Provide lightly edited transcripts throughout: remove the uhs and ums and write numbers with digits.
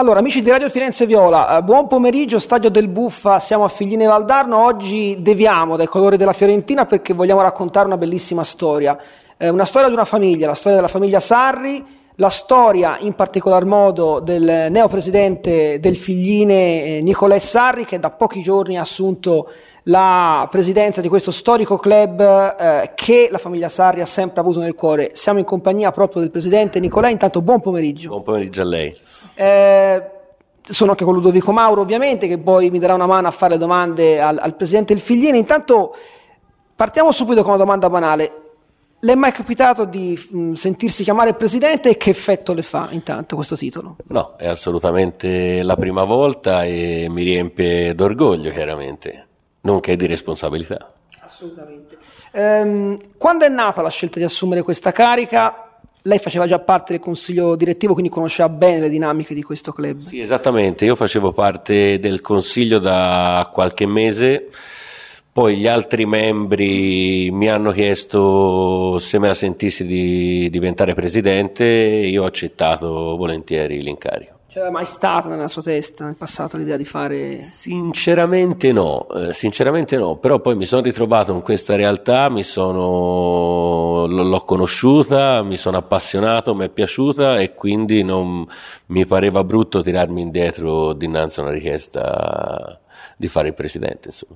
Allora, amici di Radio Firenze Viola, buon pomeriggio, stadio del Buffa, siamo a Figline Valdarno. Oggi deviamo dai colori della Fiorentina perché vogliamo raccontare una bellissima storia, una storia di una famiglia, la storia della famiglia Sarri, la storia in particolar modo del neopresidente del Figline, Niccolò Sarri, che da pochi giorni ha assunto la presidenza di questo storico club che la famiglia Sarri ha sempre avuto nel cuore. Siamo in compagnia proprio del presidente Niccolò, intanto buon pomeriggio. Buon pomeriggio a lei. Sono anche con Ludovico Mauro, ovviamente, che poi mi darà una mano a fare domande al presidente del Figline. Intanto partiamo subito con una domanda banale: le è mai capitato di sentirsi chiamare presidente e che effetto le fa intanto questo titolo? No, è assolutamente la prima volta e mi riempie d'orgoglio, chiaramente, nonché di responsabilità. Assolutamente. Quando è nata la scelta di assumere questa carica? Lei faceva già parte del consiglio direttivo, quindi conosceva bene le dinamiche di questo club. Sì, esattamente, io facevo parte del consiglio da qualche mese, poi gli altri membri mi hanno chiesto se me la sentissi di diventare presidente e io ho accettato volentieri l'incarico. C'era mai stata nella sua testa nel passato l'idea di fare... Sinceramente no, però poi mi sono ritrovato in questa realtà, l'ho conosciuta, mi sono appassionato, mi è piaciuta e quindi non mi pareva brutto tirarmi indietro dinanzi a una richiesta di fare il presidente, insomma.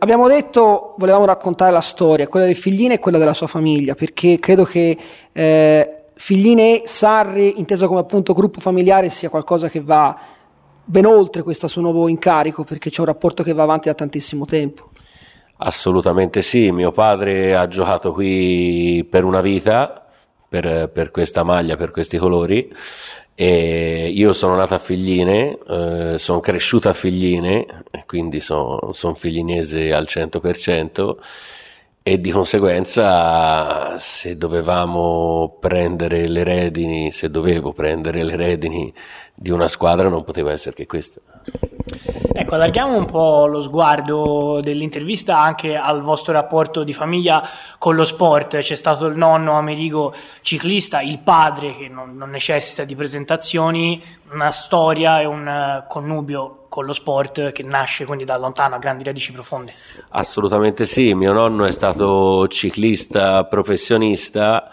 Abbiamo detto, volevamo raccontare la storia, quella del Figline e quella della sua famiglia, perché credo che... Figline e Sarri, inteso come appunto gruppo familiare, sia qualcosa che va ben oltre questo suo nuovo incarico, perché c'è un rapporto che va avanti da tantissimo tempo. Assolutamente sì, mio padre ha giocato qui per una vita, per questa maglia, per questi colori, e io sono nato a Figline, sono cresciuto a Figline, quindi sono figlinese al 100%, e di conseguenza se dovevamo prendere le redini, se dovevo prendere le redini di una squadra, non poteva essere che questa. Ecco, allarghiamo un po' lo sguardo dell'intervista anche al vostro rapporto di famiglia con lo sport. C'è stato il nonno Amerigo, ciclista, il padre che non necessita di presentazioni, una storia e un connubio con lo sport che nasce quindi da lontano, a grandi radici profonde. Assolutamente sì, mio nonno è stato ciclista professionista,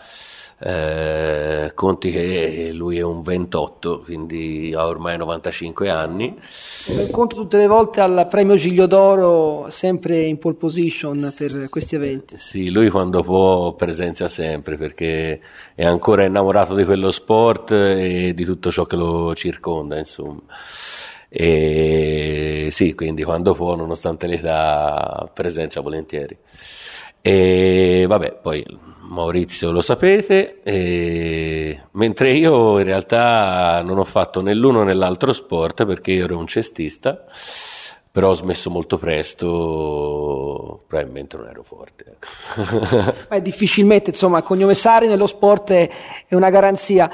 conti che lui è un 28, quindi ha ormai 95 anni. Lo incontro tutte le volte al premio Giglio d'Oro, sempre in pole position per questi eventi. Sì, lui quando può presenzia sempre perché è ancora innamorato di quello sport e di tutto ciò che lo circonda, insomma. E sì, quindi quando può, nonostante l'età, presenza volentieri. E vabbè, poi Maurizio lo sapete, mentre io in realtà non ho fatto né l'uno né l'altro sport perché io ero un cestista, però ho smesso molto presto, probabilmente non ero forte. Beh, difficilmente, insomma, il cognome Sarri nello sport è una garanzia.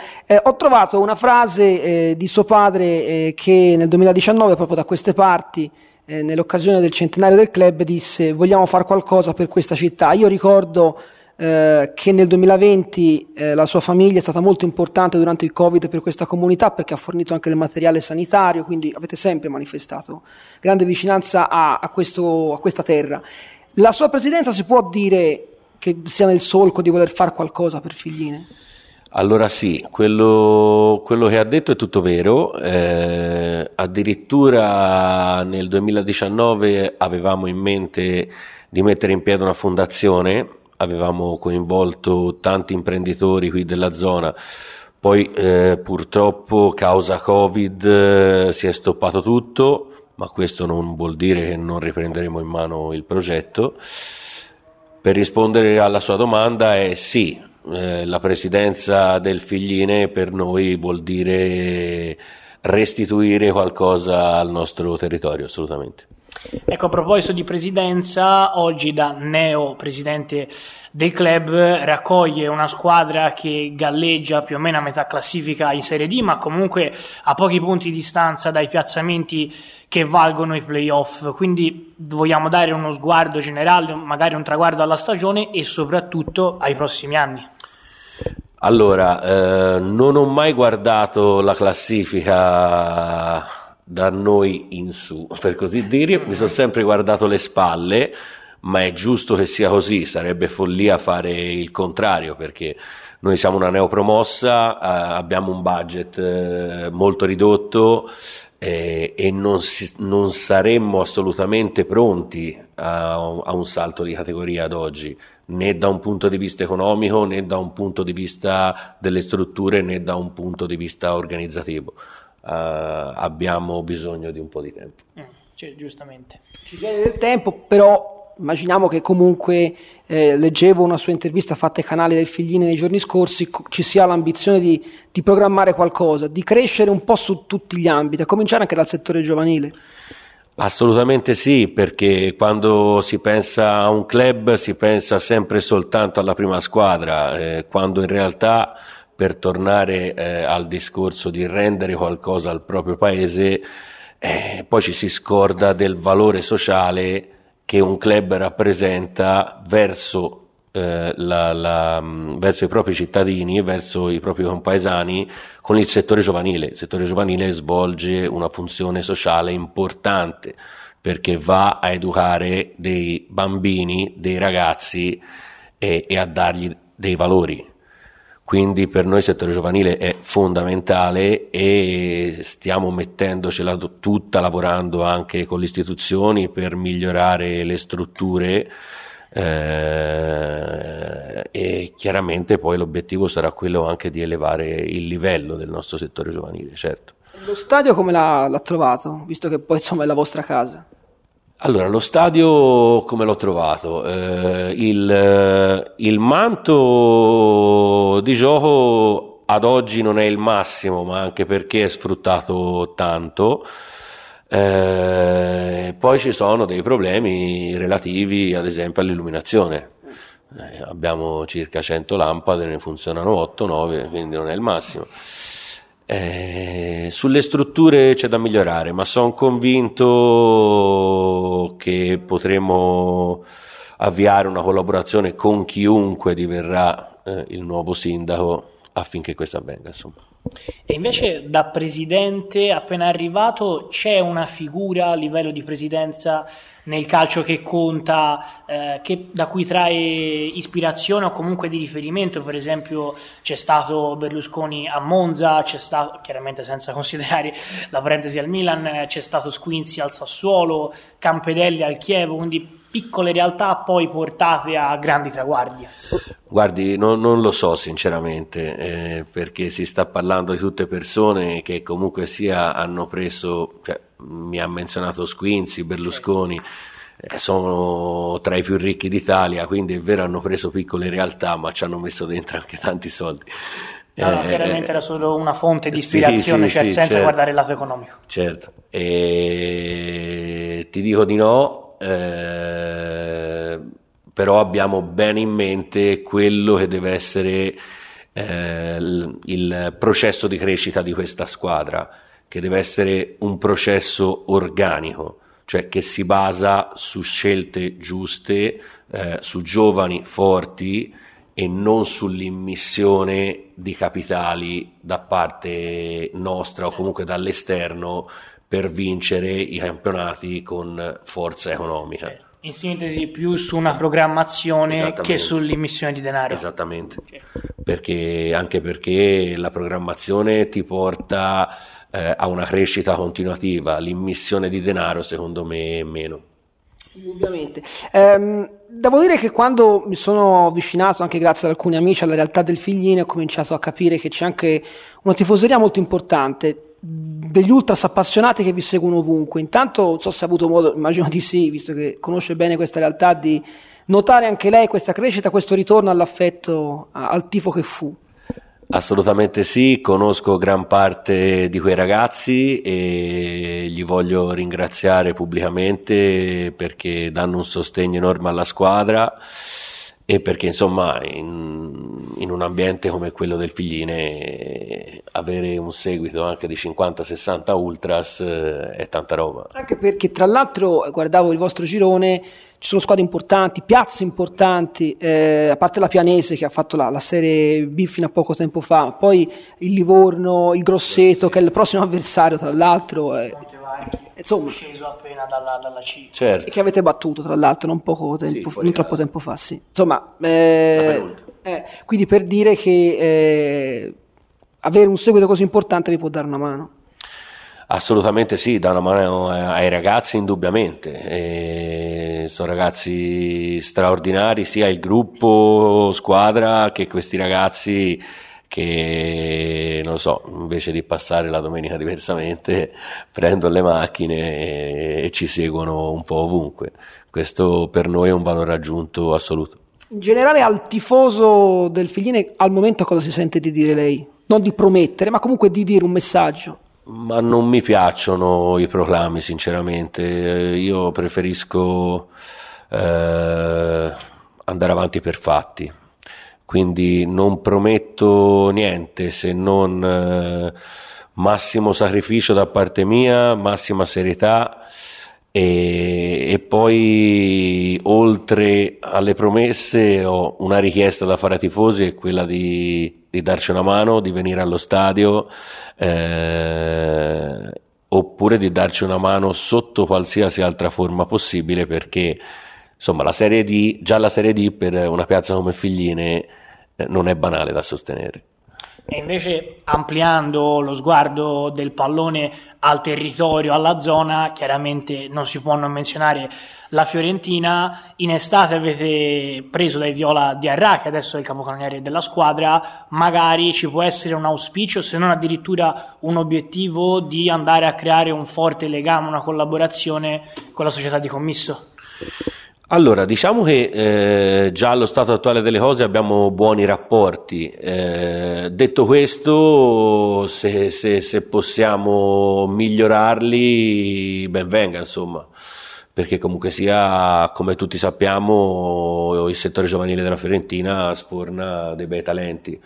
Ho trovato una frase di suo padre che nel 2019, proprio da queste parti, nell'occasione del centenario del club, disse: vogliamo fare qualcosa per questa città. Io ricordo che nel 2020 la sua famiglia è stata molto importante durante il Covid per questa comunità, perché ha fornito anche del materiale sanitario, quindi avete sempre manifestato grande vicinanza a questa terra. La sua presidenza si può dire che sia nel solco di voler fare qualcosa per Figline? Allora sì, quello che ha detto è tutto vero, addirittura nel 2019 avevamo in mente di mettere in piedi una fondazione. Avevamo coinvolto tanti imprenditori qui della zona, poi purtroppo causa Covid si è stoppato tutto, ma questo non vuol dire che non riprenderemo in mano il progetto. Per rispondere alla sua domanda è sì, la presidenza del Figline per noi vuol dire restituire qualcosa al nostro territorio, assolutamente. Ecco, a proposito di presidenza, oggi da neo presidente del club raccoglie una squadra che galleggia più o meno a metà classifica in Serie D, ma comunque a pochi punti di distanza dai piazzamenti che valgono i playoff, quindi vogliamo dare uno sguardo generale, magari un traguardo alla stagione e soprattutto ai prossimi anni. Allora, non ho mai guardato la classifica da noi in su, per così dire, mi sono sempre guardato le spalle, ma è giusto che sia così, sarebbe follia fare il contrario, perché noi siamo una neopromossa, abbiamo un budget molto ridotto e non saremmo assolutamente pronti a un salto di categoria ad oggi, né da un punto di vista economico, né da un punto di vista delle strutture, né da un punto di vista organizzativo. Abbiamo bisogno di un po' di tempo. Cioè, giustamente. Ci viene del tempo, però... Immaginiamo che comunque, leggevo una sua intervista fatta ai canali del Figline nei giorni scorsi, ci sia l'ambizione di programmare qualcosa, di crescere un po' su tutti gli ambiti, a cominciare anche dal settore giovanile. Assolutamente sì, perché quando si pensa a un club si pensa sempre soltanto alla prima squadra, quando in realtà, per tornare al discorso di rendere qualcosa al proprio paese, poi ci si scorda del valore sociale che un club rappresenta verso, verso i propri cittadini, verso i propri compaesani, con il settore giovanile. Il settore giovanile svolge una funzione sociale importante, perché va a educare dei bambini, dei ragazzi e a dargli dei valori. Quindi per noi il settore giovanile è fondamentale e stiamo mettendocela tutta, lavorando anche con le istituzioni per migliorare le strutture, e chiaramente poi l'obiettivo sarà quello anche di elevare il livello del nostro settore giovanile, certo. Lo stadio come l'ha trovato, visto che poi insomma è la vostra casa? Allora, lo stadio come l'ho trovato? Il manto di gioco ad oggi non è il massimo, ma anche perché è sfruttato tanto. Poi ci sono dei problemi relativi ad esempio all'illuminazione. Abbiamo circa 100 lampade, ne funzionano 8-9, quindi non è il massimo. Sulle strutture c'è da migliorare, ma sono convinto che potremo avviare una collaborazione con chiunque diverrà il nuovo sindaco affinché questo avvenga, insomma. E invece da presidente appena arrivato c'è una figura a livello di presidenza nel calcio che conta, che, da cui trae ispirazione o comunque di riferimento? Per esempio c'è stato Berlusconi a Monza, c'è stato, chiaramente senza considerare la parentesi al Milan, c'è stato Squinzi al Sassuolo, Campedelli al Chievo, quindi piccole realtà poi portate a grandi traguardi. Guardi, non lo so sinceramente, perché si sta parlando di tutte persone che comunque sia hanno preso, cioè, mi ha menzionato Squinzi, Berlusconi, sono tra i più ricchi d'Italia, quindi è vero hanno preso piccole realtà, ma ci hanno messo dentro anche tanti soldi. No, chiaramente era solo una fonte di ispirazione, sì, cioè, sì, senza certo guardare il lato economico. Certo, ti dico di no. Però abbiamo bene in mente quello che deve essere il processo di crescita di questa squadra, che deve essere un processo organico, cioè che si basa su scelte giuste, su giovani forti e non sull'immissione di capitali da parte nostra o comunque dall'esterno per vincere i campionati con forza economica. In sintesi, più su una programmazione che sull'immissione di denaro. Esattamente, perché, anche perché la programmazione ti porta a una crescita continuativa, l'immissione di denaro secondo me meno. Ovviamente. Devo dire che quando mi sono avvicinato, anche grazie ad alcuni amici, alla realtà del Figline, ho cominciato a capire che c'è anche una tifoseria molto importante, degli ultras appassionati che vi seguono ovunque. Intanto non so se ha avuto modo, immagino di sì, visto che conosce bene questa realtà, di notare anche lei questa crescita, questo ritorno all'affetto al tifo che fu. Assolutamente sì, conosco gran parte di quei ragazzi e li voglio ringraziare pubblicamente perché danno un sostegno enorme alla squadra. e perché insomma in un ambiente come quello del Figline avere un seguito anche di 50-60 ultras è tanta roba, anche perché tra l'altro guardavo il vostro girone, ci sono squadre importanti, piazze importanti, a parte la Pianese che ha fatto la Serie B fino a poco tempo fa, poi il Livorno, il Grosseto che è il prossimo avversario tra l'altro, insomma, sceso appena dalla C, certo, che avete battuto tra l'altro non poco tempo, sì, non troppo tempo fa, sì, insomma, quindi per dire che avere un seguito così importante vi può dare una mano. Assolutamente sì, dà una mano ai ragazzi indubbiamente, sono ragazzi straordinari, sia il gruppo squadra che questi ragazzi che, non lo so, invece di passare la domenica diversamente prendono le macchine e ci seguono un po' ovunque. Questo per noi è un valore aggiunto assoluto. In generale al tifoso del Figline al momento cosa si sente di dire lei? Non di promettere, ma comunque di dire un messaggio. Ma non mi piacciono i proclami sinceramente, io preferisco andare avanti per fatti. Quindi non prometto niente se non massimo sacrificio da parte mia, massima serietà e poi oltre alle promesse ho una richiesta da fare ai tifosi, è quella di darci una mano, di venire allo stadio oppure di darci una mano sotto qualsiasi altra forma possibile, perché insomma la Serie D, già la Serie D per una piazza come Figline non è banale da sostenere. E invece ampliando lo sguardo del pallone al territorio, alla zona, chiaramente non si può non menzionare la Fiorentina. In estate avete preso dai Viola di Arra, che adesso è il capocannoniere della squadra, magari ci può essere un auspicio, se non addirittura un obiettivo, di andare a creare un forte legame, una collaborazione con la società di commisso? Allora, diciamo che già allo stato attuale delle cose abbiamo buoni rapporti, detto questo se possiamo migliorarli ben venga insomma, perché comunque sia, come tutti sappiamo, il settore giovanile della Fiorentina sforna dei bei talenti,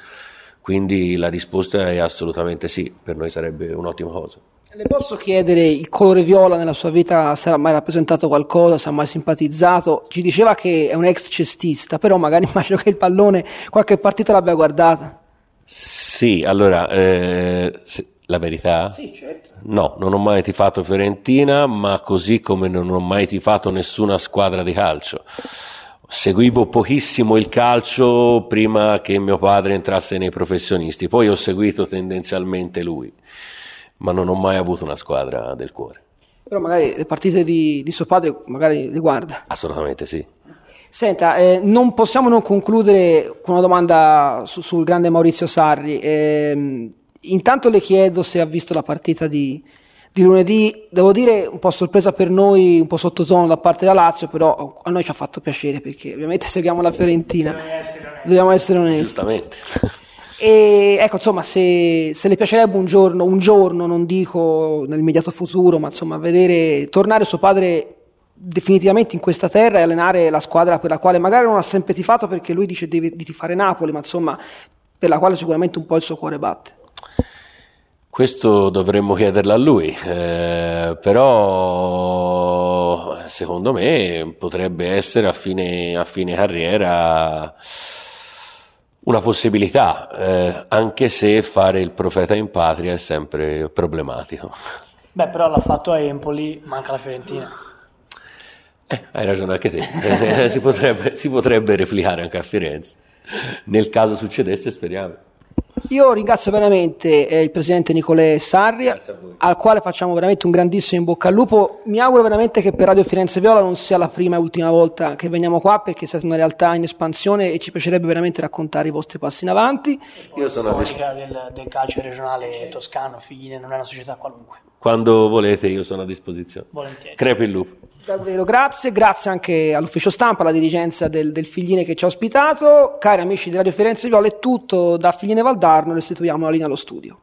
quindi la risposta è assolutamente sì, per noi sarebbe un'ottima cosa. Le posso chiedere, il colore viola nella sua vita sarà mai rappresentato qualcosa, si è mai simpatizzato? Ci diceva che è un ex cestista, però magari immagino che il pallone qualche partita l'abbia guardata. Sì, allora, la verità? Sì, certo. No, non ho mai tifato Fiorentina, ma così come non ho mai tifato nessuna squadra di calcio. Seguivo pochissimo il calcio prima che mio padre entrasse nei professionisti, poi ho seguito tendenzialmente lui. Ma non ho mai avuto una squadra del cuore. Però magari le partite di suo padre magari le guarda. Assolutamente sì. Senta, non possiamo non concludere con una domanda sul grande Maurizio Sarri. Intanto le chiedo se ha visto la partita di lunedì, devo dire un po' sorpresa per noi, un po' sottotono da parte della Lazio, però a noi ci ha fatto piacere perché ovviamente seguiamo la Fiorentina. Dobbiamo essere onesti. Giustamente. E ecco, insomma, se le piacerebbe un giorno, non dico nell'immediato futuro, ma insomma vedere tornare suo padre definitivamente in questa terra e allenare la squadra per la quale magari non ha sempre tifato, perché lui dice di tifare Napoli, ma insomma per la quale sicuramente un po' il suo cuore batte. Questo dovremmo chiederlo a lui, però secondo me potrebbe essere a fine carriera una possibilità, anche se fare il profeta in patria è sempre problematico. Beh, però l'ha fatto a Empoli, manca la Fiorentina. Hai ragione anche te, si potrebbe replicare anche a Firenze, nel caso succedesse, speriamo. Io ringrazio veramente il presidente Niccolò Sarri, al quale facciamo veramente un grandissimo in bocca al lupo. Mi auguro veramente che per Radio Firenze Viola non sia la prima e ultima volta che veniamo qua, perché siete una realtà in espansione e ci piacerebbe veramente raccontare i vostri passi in avanti. Io sono storica del calcio regionale toscano, Figline non è una società qualunque. Quando volete io sono a disposizione. Volentieri. Crepi il lupo. Davvero grazie anche all'ufficio stampa, alla dirigenza del Figline che ci ha ospitato. Cari amici di Radio Firenze Viola, è tutto da Figline Valdarno, restituiamo la linea allo studio.